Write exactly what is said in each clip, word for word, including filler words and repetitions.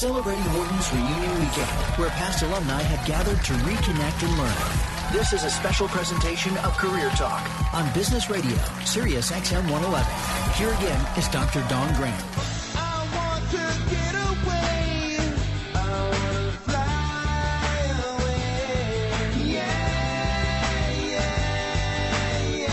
Celebrating Wharton's Reunion Weekend, where past alumni have gathered to reconnect and learn. This is a special presentation of Career Talk on Business Radio, Sirius X M one eleven. Here again is Doctor Don Graham. I want to get away. I want to fly away. Yeah, yeah,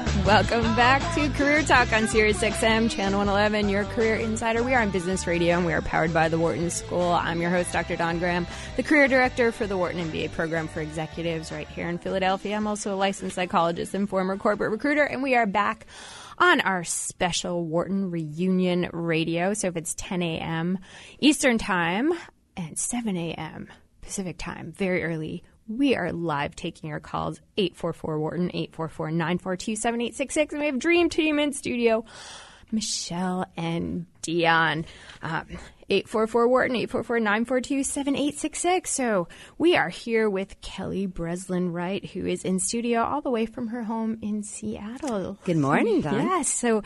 yeah. Welcome back to Career Talk on Sirius X M, Channel one eleven, your Career Insider. We are on Business Radio, and we are powered by the Wharton School. I'm your host, Doctor Don Graham, the Career Director for the Wharton M B A program for executives right here in Philadelphia. I'm also a licensed psychologist and former corporate recruiter, and we are back on our special Wharton Reunion Radio. So if it's ten a.m. Eastern Time and seven a.m. Pacific Time, very early, we are live taking your calls, eight four four Wharton, eight four four, nine four two, seven eight six six. And we have Dream Team in studio, Michelle and Dion. Um, eight four four Wharton, eight four four, nine four two, seven eight six six. So we are here with Kelly Breslin Wright, who is in studio all the way from her home in Seattle. Good morning, Don. Yes. So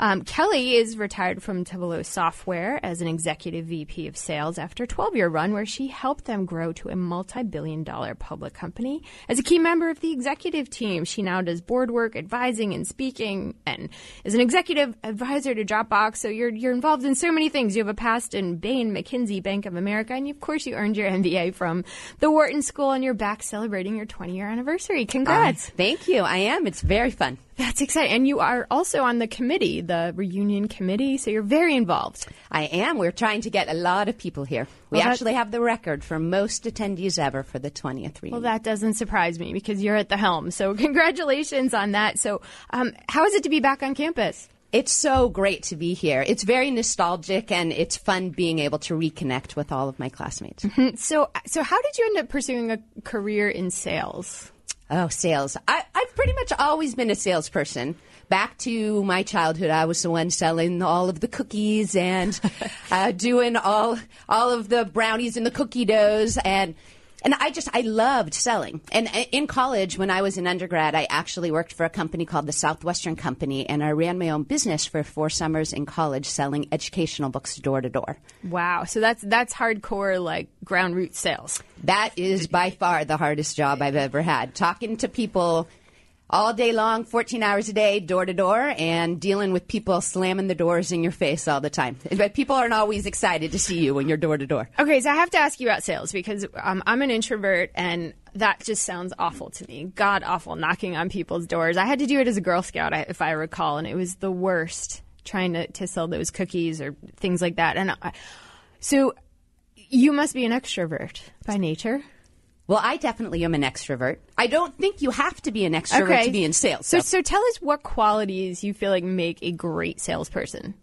um, Kelly is retired from Tableau Software as an executive V P of sales after a twelve-year run where she helped them grow to a multi-billion dollar public company. As a key member of the executive team, she now does board work, advising and speaking, and is an executive advisor to Dropbox. So you're, you're involved in so many things. You have a past in Bain, McKinsey, Bank of America, and of course you earned your M B A from the Wharton School, and you're back celebrating your twenty-year anniversary. Congrats. Uh, thank you. I am. It's very fun. That's exciting. And you are also on the committee, the reunion committee, so you're very involved. I am. We're trying to get a lot of people here. We well, actually have the record for most attendees ever for the twentieth reunion. Well, that doesn't surprise me because you're at the helm, so congratulations on that. So um, how is it to be back on campus? It's so great to be here. It's very nostalgic, and it's fun being able to reconnect with all of my classmates. Mm-hmm. So so how did you end up pursuing a career in sales? Oh, sales. I, I've pretty much always been a salesperson. Back to my childhood, I was the one selling all of the cookies and uh, doing all all of the brownies and the cookie doughs. And And I just, I loved selling. And in college, when I was an undergrad, I actually worked for a company called the Southwestern Company, and I ran my own business for four summers in college selling educational books door to door. Wow. So that's that's hardcore, like, ground root sales. That is by far the hardest job I've ever had. Talking to people all day long, fourteen hours a day, door to door, and dealing with people slamming the doors in your face all the time. But people aren't always excited to see you when you're door to door. Okay, so I have to ask you about sales because um, I'm an introvert, and that just sounds awful to me. God awful, knocking on people's doors. I had to do it as a Girl Scout, if I recall, and it was the worst, trying to, to sell those cookies or things like that. And I, so you must be an extrovert by nature. Well, I definitely am an extrovert. I don't think you have to be an extrovert okay. to be in sales. So. so so tell us what qualities you feel like make a great salesperson.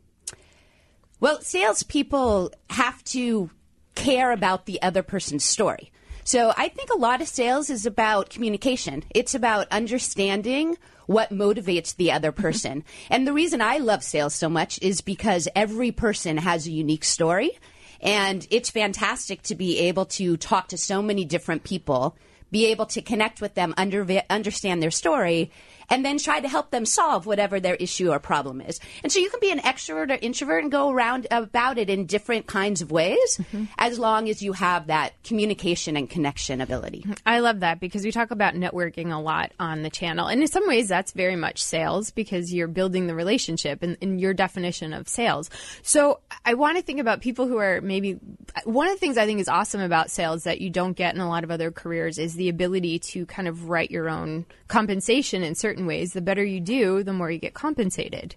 Well, salespeople have to care about the other person's story. So I think a lot of sales is about communication. It's about understanding what motivates the other person. And the reason I love sales so much is because every person has a unique story. And it's fantastic to be able to talk to so many different people, be able to connect with them, under, understand their story, and then try to help them solve whatever their issue or problem is. And so you can be an extrovert or introvert and go around about it in different kinds of ways, mm-hmm. as long as you have that communication and connection ability. I love that because we talk about networking a lot on the channel. And in some ways, that's very much sales because you're building the relationship in, in your definition of sales. So I want to think about people who are maybe – one of the things I think is awesome about sales that you don't get in a lot of other careers is the ability to kind of write your own compensation in certain ways. The better you do, the more you get compensated.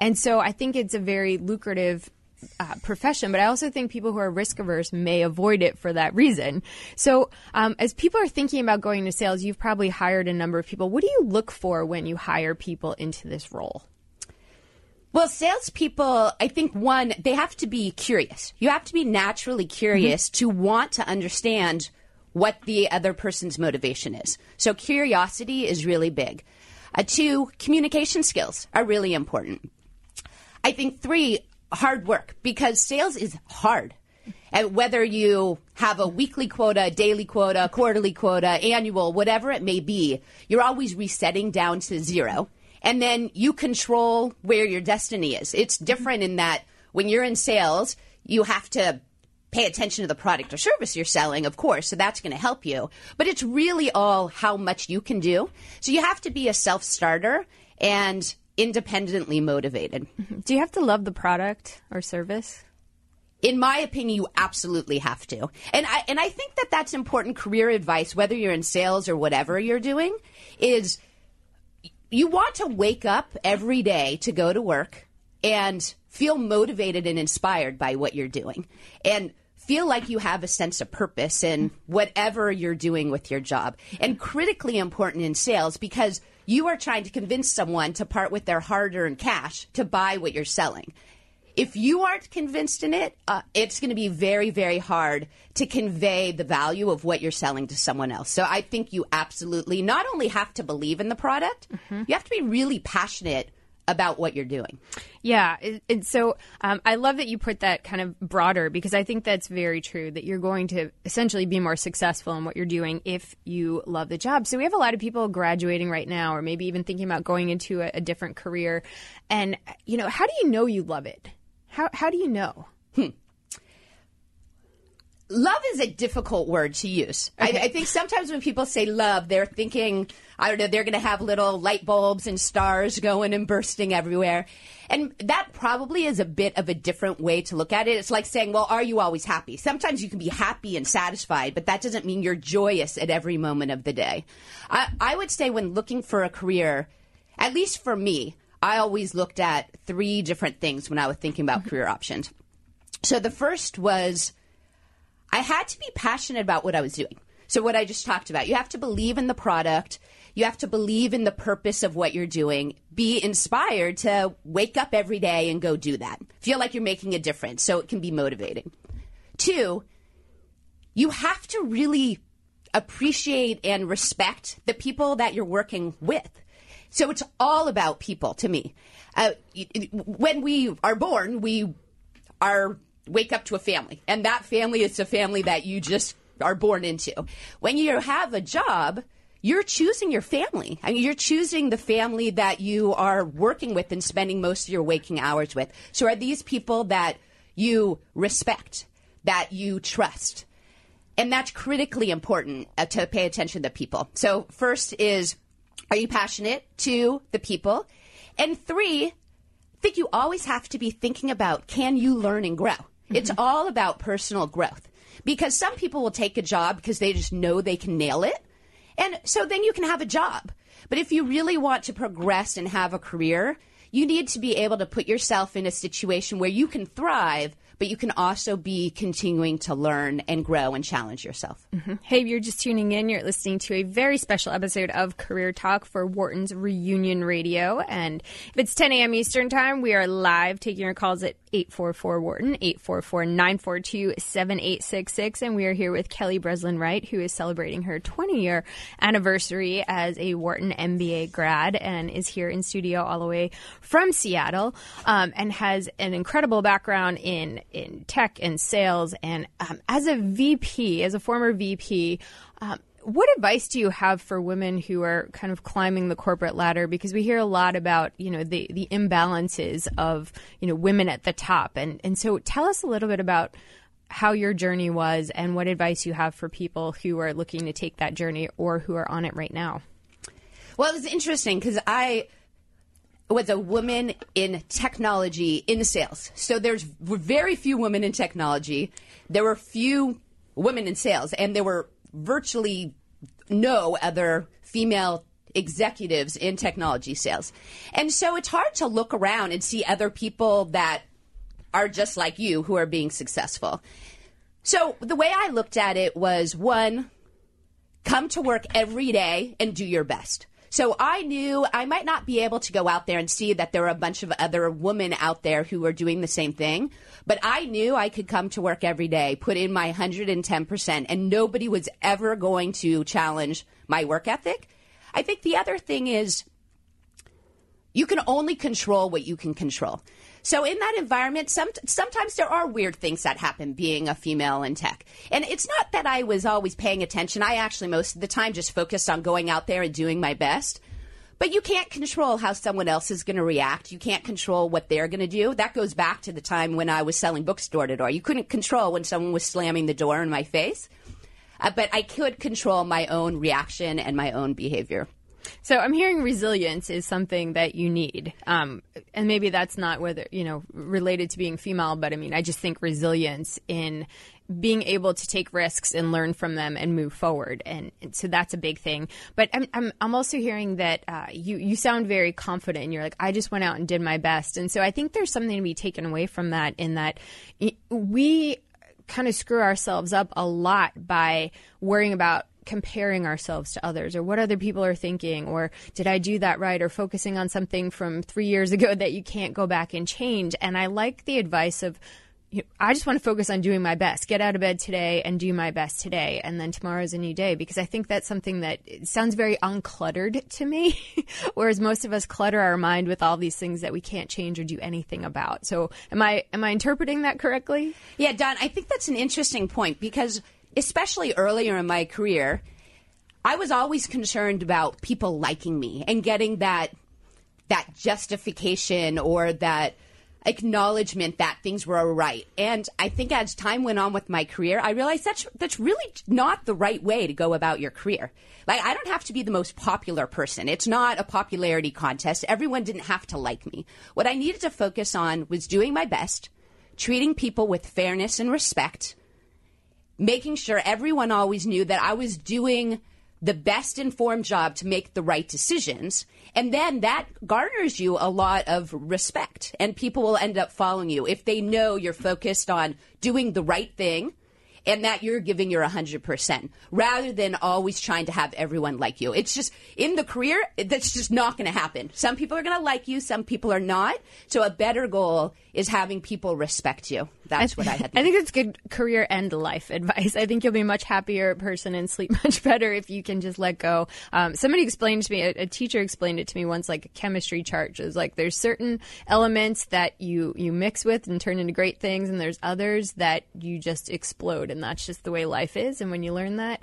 And so I think it's a very lucrative uh, profession, but I also think people who are risk averse may avoid it for that reason. So um, as people are thinking about going to sales, you've probably hired a number of people. What do you look for when you hire people into this role? Well, salespeople, I think, one, they have to be curious. You have to be naturally curious mm-hmm. to want to understand what the other person's motivation is. So curiosity is really big. Uh, two, communication skills are really important. I think three, hard work, because sales is hard. And whether you have a weekly quota, daily quota, quarterly quota, annual, whatever it may be, you're always resetting down to zero. And then you control where your destiny is. It's different in that when you're in sales, you have to pay attention to the product or service you're selling, of course, so that's going to help you. But it's really all how much you can do. So you have to be a self-starter and independently motivated. Mm-hmm. Do you have to love the product or service? In my opinion, you absolutely have to. And I, and I think that that's important career advice, whether you're in sales or whatever you're doing, is you want to wake up every day to go to work and feel motivated and inspired by what you're doing and feel like you have a sense of purpose in whatever you're doing with your job. And critically important in sales because you are trying to convince someone to part with their hard-earned cash to buy what you're selling. If you aren't convinced in it, uh, it's going to be very, very hard to convey the value of what you're selling to someone else. So I think you absolutely not only have to believe in the product, mm-hmm. you have to be really passionate about what you're doing. Yeah. And so um, I love that you put that kind of broader, because I think that's very true, that you're going to essentially be more successful in what you're doing if you love the job. So we have a lot of people graduating right now, or maybe even thinking about going into a, a different career. And, you know, how do you know you love it? How how do you know? Hmm. Love is a difficult word to use. Okay. I, I think sometimes when people say love, they're thinking, I don't know, they're going to have little light bulbs and stars going and bursting everywhere. And that probably is a bit of a different way to look at it. It's like saying, well, are you always happy? Sometimes you can be happy and satisfied, but that doesn't mean you're joyous at every moment of the day. I, I would say when looking for a career, at least for me, I always looked at three different things when I was thinking about mm-hmm. career options. So the first was I had to be passionate about what I was doing. So what I just talked about, you have to believe in the product. You have to believe in the purpose of what you're doing. Be inspired to wake up every day and go do that. Feel like you're making a difference, so it can be motivating. Two, you have to really appreciate and respect the people that you're working with. So it's all about people to me. Uh, when we are born, we are wake up to a family. And that family is a family that you just are born into. When you have a job, you're choosing your family. I mean, you're choosing the family that you are working with and spending most of your waking hours with. So are these people that you respect, that you trust? And that's critically important uh, to pay attention to people. So first is, are you passionate? Two, the people. And three, I think you always have to be thinking about, can you learn and grow? Mm-hmm. It's all about personal growth, because some people will take a job because they just know they can nail it. And so then you can have a job. But if you really want to progress and have a career, you need to be able to put yourself in a situation where you can thrive, but you can also be continuing to learn and grow and challenge yourself. Mm-hmm. Hey, if you're just tuning in, you're listening to a very special episode of Career Talk for Wharton's Reunion Radio. And if it's ten a.m. Eastern Time, we are live taking your calls at eight four four Wharton, eight four four, nine four two, seven eight six six. And we are here with Kelly Breslin Wright, who is celebrating her twenty-year anniversary as a Wharton M B A grad and is here in studio all the way from Seattle, um, and has an incredible background in in tech and sales. And um, as a V P, as a former V P, um, what advice do you have for women who are kind of climbing the corporate ladder? Because we hear a lot about, you know, the, the imbalances of, you know, women at the top. And, and so tell us a little bit about how your journey was and what advice you have for people who are looking to take that journey or who are on it right now. Well, it's interesting because I was a woman in technology in sales. So there's very few women in technology. There were few women in sales, and there were virtually no other female executives in technology sales. And so it's hard to look around and see other people that are just like you who are being successful. So the way I looked at it was, one, come to work every day and do your best. So I knew I might not be able to go out there and see that there were a bunch of other women out there who were doing the same thing, but I knew I could come to work every day, put in my one hundred ten percent, and nobody was ever going to challenge my work ethic. I think the other thing is you can only control what you can control. So in that environment, some, sometimes there are weird things that happen being a female in tech. And it's not that I was always paying attention. I actually most of the time just focused on going out there and doing my best. But you can't control how someone else is going to react. You can't control what they're going to do. That goes back to the time when I was selling books door to door. You couldn't control when someone was slamming the door in my face. Uh, but I could control my own reaction and my own behavior. So I'm hearing resilience is something that you need. Um, and maybe that's not whether, you know, related to being female, but I mean, I just think resilience in being able to take risks and learn from them and move forward. And, and so that's a big thing. But I'm I'm, I'm also hearing that uh, you, you sound very confident and you're like, I just went out and did my best. And so I think there's something to be taken away from that in that we kind of screw ourselves up a lot by worrying about comparing ourselves to others or what other people are thinking or did I do that right or focusing on something from three years ago that you can't go back and change. And I like the advice of, you know, I just want to focus on doing my best, get out of bed today and do my best today. And then tomorrow's a new day, because I think that's something that sounds very uncluttered to me, whereas most of us clutter our mind with all these things that we can't change or do anything about. So am I, am I interpreting that correctly? Yeah, Don, I think that's an interesting point because especially earlier in my career, I was always concerned about people liking me and getting that that justification or that acknowledgement that things were all right. And I think as time went on with my career, I realized that's that's really not the right way to go about your career. Like, I don't have to be the most popular person. It's not a popularity contest. Everyone didn't have to like me. What I needed to focus on was doing my best, treating people with fairness and respect, making sure everyone always knew that I was doing the best informed job to make the right decisions. And then that garners you a lot of respect and people will end up following you if they know you're focused on doing the right thing and that you're giving your one hundred percent rather than always trying to have everyone like you. It's just in the career, that's just not going to happen. Some people are going to like you. Some people are not. So a better goal is having people respect you. That's what I had. I think that's good career and life advice. I think you'll be a much happier person and sleep much better if you can just let go. Um, somebody explained to me, a, a teacher explained it to me once, like a chemistry chart. It was like there's certain elements that you, you mix with and turn into great things, and there's others that you just explode, and that's just the way life is. And when you learn that,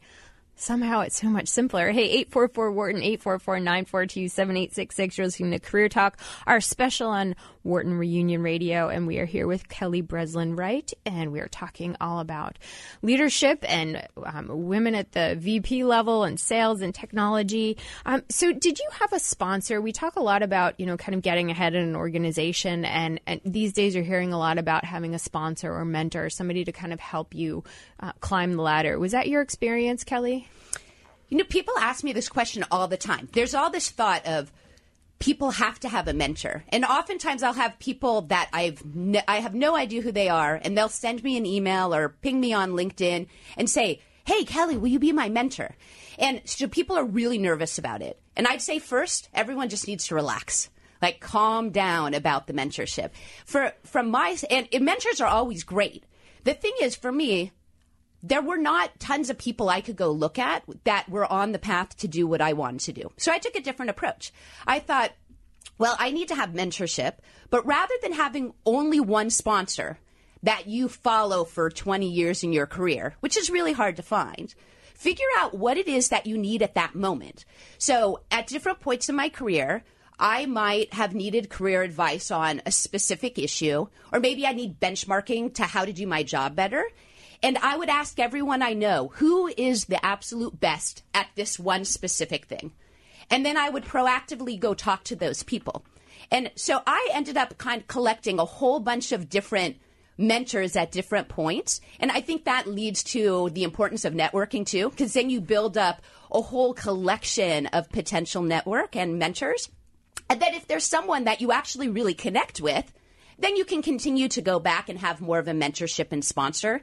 somehow it's so much simpler. Hey, eight four four Wharton, eight four four, nine four two, seven eight six six. You're listening to Career Talk, our special on Wharton Reunion Radio. And we are here with Kelly Breslin Wright. And we are talking all about leadership and um, women at the V P level and sales and technology. Um, so did you have a sponsor? We talk a lot about, you know, kind of getting ahead in an organization. And, and these days you're hearing a lot about having a sponsor or mentor, somebody to kind of help you uh, climb the ladder. Was that your experience, Kelly? You know, people ask me this question all the time. There's all this thought of people have to have a mentor. And oftentimes I'll have people that I've no, I have no idea who they are, and they'll send me an email or ping me on LinkedIn and say, hey, Kelly, will you be my mentor? And so people are really nervous about it. And I'd say first, everyone just needs to relax. Like, calm down about the mentorship. For from my and, and mentors are always great. The thing is, for me, there were not tons of people I could go look at that were on the path to do what I wanted to do. So I took a different approach. I thought, well, I need to have mentorship, but rather than having only one sponsor that you follow for twenty years in your career, which is really hard to find, figure out what it is that you need at that moment. So at different points in my career, I might have needed career advice on a specific issue, or maybe I need benchmarking to how to do my job better. And I would ask everyone I know, who is the absolute best at this one specific thing? And then I would proactively go talk to those people. And so I ended up kind of collecting a whole bunch of different mentors at different points. And I think that leads to the importance of networking too, because then you build up a whole collection of potential network and mentors. And then if there's someone that you actually really connect with, then you can continue to go back and have more of a mentorship and sponsor.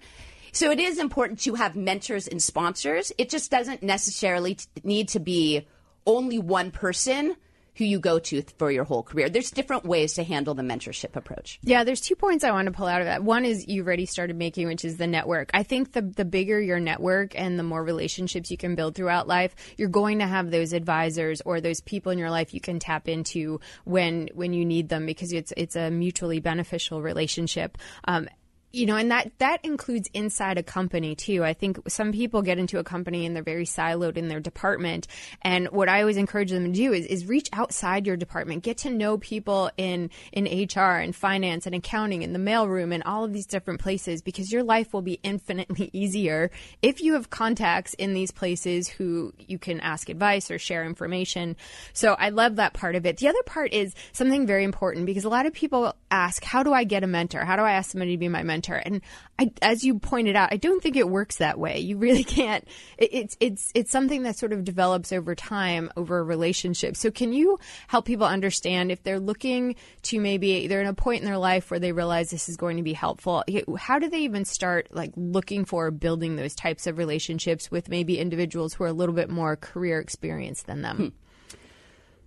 So it is important to have mentors and sponsors. It just doesn't necessarily t- need to be only one person who you go to th- for your whole career. There's different ways to handle the mentorship approach. Yeah, there's two points I want to pull out of that. One is you've already started making, which is the network. I think the, the bigger your network and the more relationships you can build throughout life, you're going to have those advisors or those people in your life you can tap into when when you need them, because it's, it's a mutually beneficial relationship. Um, You know, and that, that includes inside a company, too. I think some people get into a company and they're very siloed in their department. And what I always encourage them to do is, is reach outside your department. Get to know people in, in H R and finance and accounting and the mailroom and all of these different places, because your life will be infinitely easier if you have contacts in these places who you can ask advice or share information. So I love that part of it. The other part is something very important, because a lot of people ask, how do I get a mentor? How do I ask somebody to be my mentor? And I, as you pointed out, I don't think it works that way. You really can't. It, it's it's it's something that sort of develops over time, over a relationship. So can you help people understand if they're looking to, maybe they're in a point in their life where they realize this is going to be helpful? How do they even start like looking for building those types of relationships with maybe individuals who are a little bit more career experienced than them? Hmm.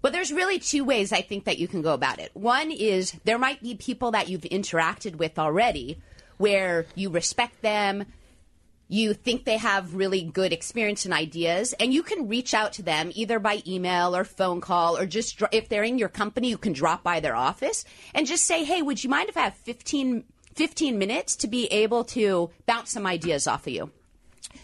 Well, there's really two ways I think that you can go about it. One is there might be people that you've interacted with already where you respect them, you think they have really good experience and ideas, and you can reach out to them either by email or phone call, or just if they're in your company, you can drop by their office and just say, hey, would you mind if I have fifteen, fifteen minutes to be able to bounce some ideas off of you?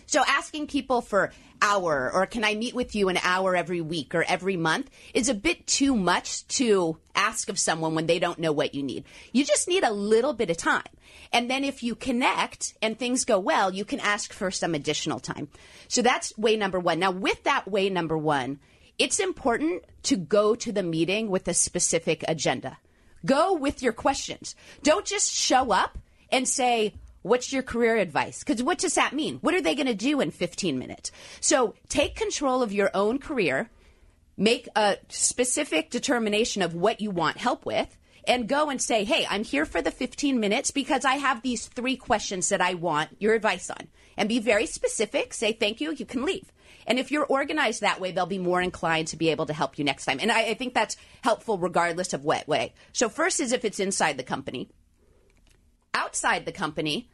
So asking people for hour, or can I meet with you an hour every week or every month, is a bit too much to ask of someone when they don't know what you need. You just need a little bit of time. And then if you connect and things go well, you can ask for some additional time. So that's way number one. Now, with that way number one, it's important to go to the meeting with a specific agenda. Go with your questions. Don't just show up and say, what's your career advice? Because what does that mean? What are they going to do in fifteen minutes? So take control of your own career, make a specific determination of what you want help with, and go and say, hey, I'm here for the fifteen minutes because I have these three questions that I want your advice on. And be very specific. Say thank you. You can leave. And if you're organized that way, they'll be more inclined to be able to help you next time. And I, I think that's helpful regardless of what way. So first is if it's inside the company. Outside the company,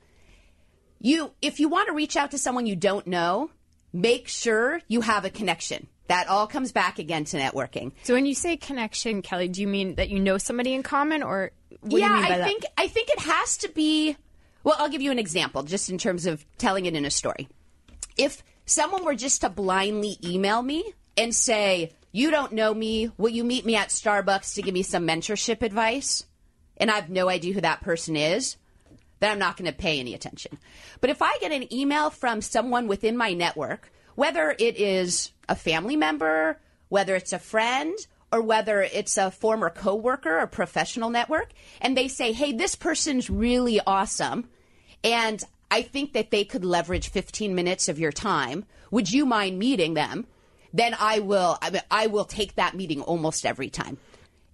you if you want to reach out to someone you don't know, make sure you have a connection. That all comes back again to networking. So when you say connection, Kelly, do you mean that you know somebody in common, or what yeah, do you mean by I that? think I think it has to be, well, I'll give you an example just in terms of telling it in a story. If someone were just to blindly email me and say, you don't know me, will you meet me at Starbucks to give me some mentorship advice? And I have no idea who that person is, then I'm not going to pay any attention. But if I get an email from someone within my network, whether it is a family member, whether it's a friend, or whether it's a former coworker or professional network, and they say, hey, this person's really awesome, and I think that they could leverage fifteen minutes of your time, would you mind meeting them? Then I will I, mean, I will take that meeting almost every time.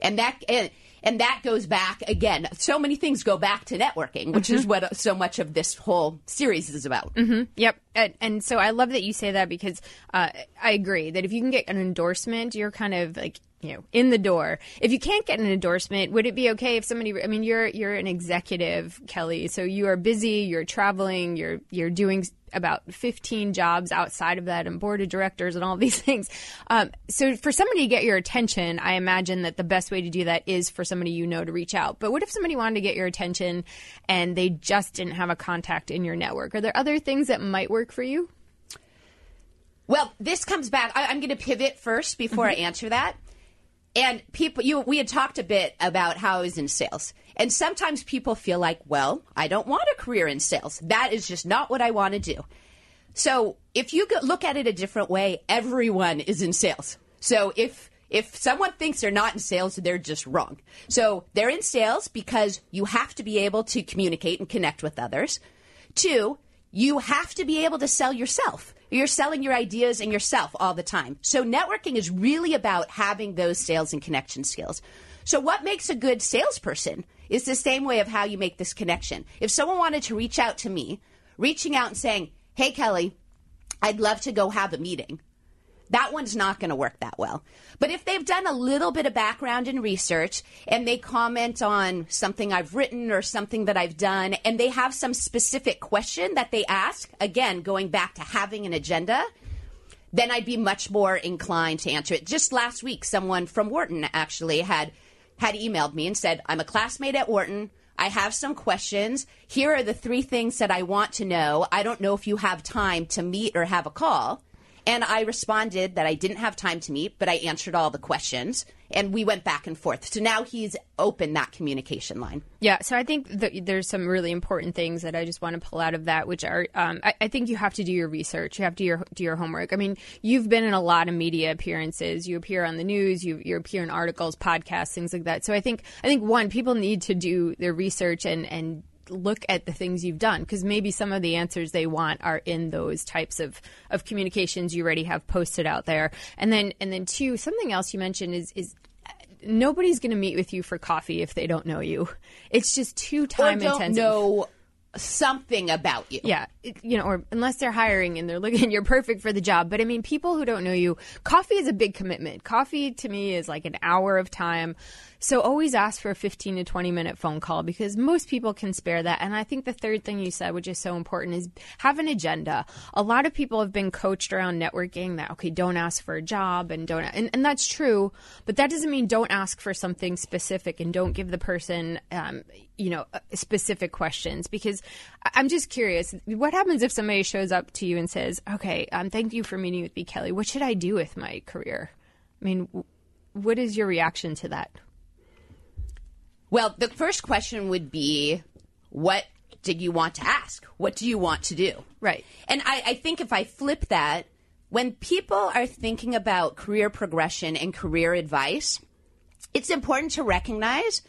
And that... And, And that goes back, again, so many things go back to networking, which mm-hmm. is what so much of this whole series is about. Mm-hmm. Yep. And, and so I love that you say that, because uh, I agree that if you can get an endorsement, you're kind of like, you know, in the door. If you can't get an endorsement, would it be okay if somebody, I mean, you're you're an executive, Kelly, so you are busy, you're traveling, you're you're doing about fifteen jobs outside of that, and board of directors and all these things. Um, so for somebody to get your attention, I imagine that the best way to do that is for somebody you know to reach out. But what if somebody wanted to get your attention and they just didn't have a contact in your network? Are there other things that might work for you? Well, this comes back. I, I'm going to pivot first before mm-hmm. I answer that. And people, you, we had talked a bit about how I was in sales. And sometimes people feel like, well, I don't want a career in sales. That is just not what I want to do. So if you go, look at it a different way, everyone is in sales. So if if someone thinks they're not in sales, they're just wrong. So they're in sales because you have to be able to communicate and connect with others. Two, you have to be able to sell yourself. You're selling your ideas and yourself all the time. So networking is really about having those sales and connection skills. So what makes a good salesperson is the same way of how you make this connection. If someone wanted to reach out to me, reaching out and saying, hey, Kelly, I'd love to go have a meeting. That one's not going to work that well. But if they've done a little bit of background and research and they comment on something I've written or something that I've done, and they have some specific question that they ask, again, going back to having an agenda, then I'd be much more inclined to answer it. Just last week, someone from Wharton actually had had emailed me and said, I'm a classmate at Wharton. I have some questions. Here are the three things that I want to know. I don't know if you have time to meet or have a call. And I responded that I didn't have time to meet, but I answered all the questions. And we went back and forth. So now he's opened that communication line. Yeah. So I think that there's some really important things that I just want to pull out of that, which are um, I, I think you have to do your research. You have to do your, do your homework. I mean, you've been in a lot of media appearances. You appear on the news. You, you appear in articles, podcasts, things like that. So I think I think, one, people need to do their research and and. look at the things you've done, because maybe some of the answers they want are in those types of, of communications you already have posted out there. And then and then two, something else you mentioned is is nobody's going to meet with you for coffee if they don't know you. It's just too time intensive. Or don't know something about you. Yeah. You know, or unless they're hiring and they're looking, you're perfect for the job. But I mean, people who don't know you, coffee is a big commitment. Coffee to me is like an hour of time. So always ask for a fifteen to twenty minute phone call, because most people can spare that. And I think the third thing you said, which is so important, is have an agenda. A lot of people have been coached around networking that, okay, don't ask for a job and don't, and, and that's true, but that doesn't mean don't ask for something specific and don't give the person, um, you know, specific questions. Because I'm just curious, what happens if somebody shows up to you and says, okay, um, thank you for meeting with me, Kelly. What should I do with my career? I mean, what is your reaction to that? Well, the first question would be, what did you want to ask? What do you want to do? Right. And I, I think if I flip that, when people are thinking about career progression and career advice, it's important to recognize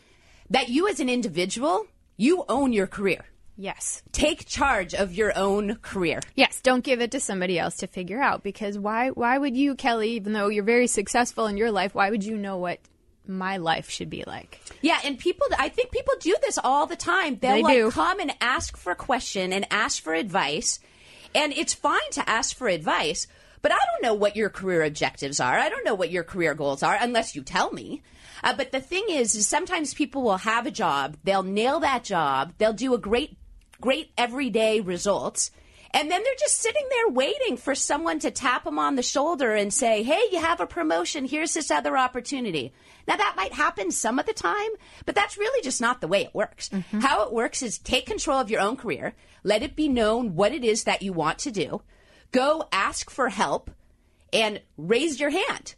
that you as an individual, you own your career. Yes. Take charge of your own career. Yes. Don't give it to somebody else to figure out, because why, why would you, Kelly, even though you're very successful in your life, why would you know what my life should be like? Yeah. And people, I think people do this all the time. They'll they like do. come and ask for a question and ask for advice. And it's fine to ask for advice, but I don't know what your career objectives are. I don't know what your career goals are unless you tell me. Uh, but the thing is, is sometimes people will have a job. They'll nail that job. They'll do a great, great everyday results. And then they're just sitting there waiting for someone to tap them on the shoulder and say, hey, you have a promotion. Here's this other opportunity. Now, that might happen some of the time, but that's really just not the way it works. Mm-hmm. How it works is take control of your own career. Let it be known what it is that you want to do. Go ask for help and raise your hand.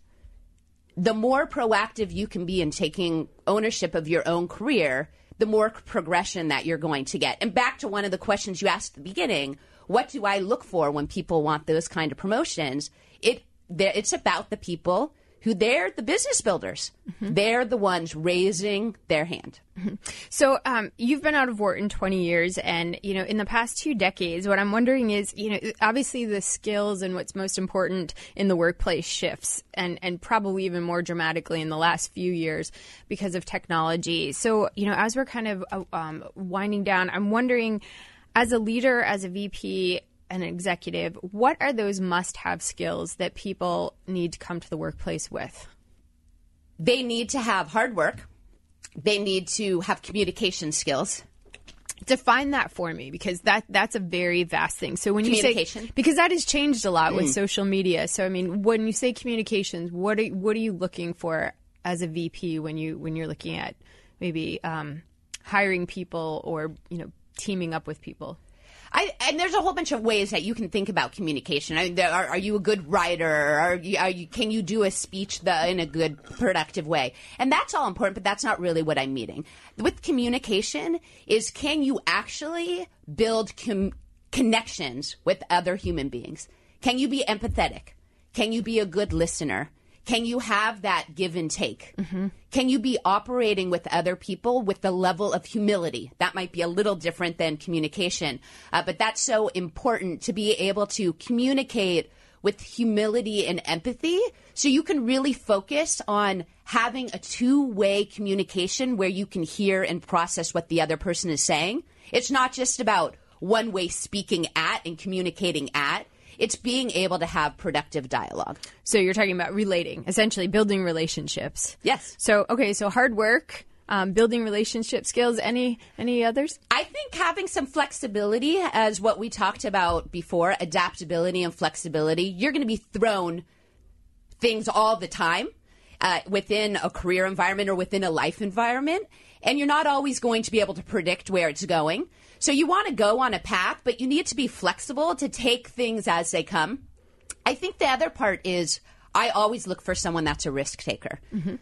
The more proactive you can be in taking ownership of your own career, the more progression that you're going to get. And back to one of the questions you asked at the beginning, what do I look for when people want those kind of promotions? It It's about the people who they're the business builders. Mm-hmm. They're the ones raising their hand. Mm-hmm. So um, you've been out of Wharton twenty years. And, you know, in the past two decades, what I'm wondering is, you know, obviously the skills and what's most important in the workplace shifts, and, and probably even more dramatically in the last few years because of technology. So, you know, as we're kind of um, winding down, I'm wondering, as a leader, as a V P, an executive, what are those must-have skills that people need to come to the workplace with? They need to have hard work. They need to have communication skills. Define that for me, because that that's a very vast thing. So when you say, because that has changed a lot mm. with social media. So I mean, when you say communications, what are what are you looking for as a V P when you when you're looking at maybe um, hiring people, or you know, teaming up with people? I, and there's a whole bunch of ways that you can think about communication. I mean, there are, are you a good writer? Are you, are you, can you do a speech the, in a good, productive way? And that's all important, but that's not really what I'm meaning. With communication is, can you actually build com- connections with other human beings? Can you be empathetic? Can you be a good listener? Can you have that give and take? Mm-hmm. Can you be operating with other people with the level of humility? That might be a little different than communication, uh, but that's so important, to be able to communicate with humility and empathy, so you can really focus on having a two-way communication where you can hear and process what the other person is saying. It's not just about one-way speaking at and communicating at. It's being able to have productive dialogue. So you're talking about relating, essentially building relationships. Yes. So, okay, so hard work, um, building relationship skills, any any others? I think having some flexibility, as what we talked about before, adaptability and flexibility. You're going to be thrown things all the time uh, within a career environment or within a life environment. and you're not always going to be able to predict where it's going. So you want to go on a path, but you need to be flexible to take things as they come. I think the other part is I always look for someone that's a risk taker. Mm-hmm.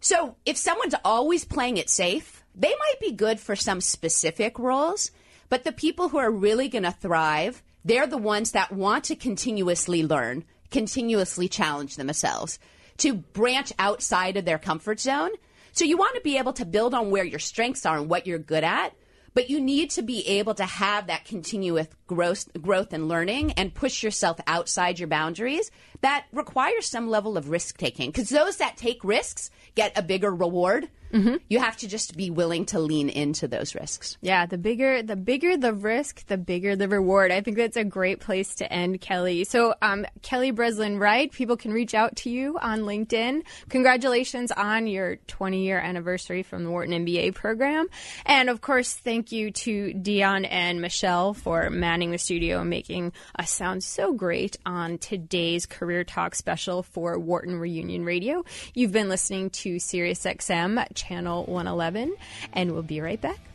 So if someone's always playing it safe, they might be good for some specific roles, but the people who are really going to thrive, they're the ones that want to continuously learn, continuously challenge themselves, to branch outside of their comfort zone. So you want to be able to build on where your strengths are and what you're good at, but you need to be able to have that continuous growth, growth and learning and push yourself outside your boundaries. That requires some level of risk taking, because those that take risks get a bigger reward. Mm-hmm. You have to just be willing to lean into those risks. Yeah, the bigger the bigger the risk, the bigger the reward. I think that's a great place to end, Kelly. So um, Kelly Breslin Wright, people can reach out to you on LinkedIn. Congratulations on your twenty-year anniversary from the Wharton M B A program. And, of course, thank you to Dion and Michelle for manning the studio and making us sound so great on today's Career Talk special for Wharton Reunion Radio. You've been listening to SiriusXM Channel one eleven, and we'll be right back.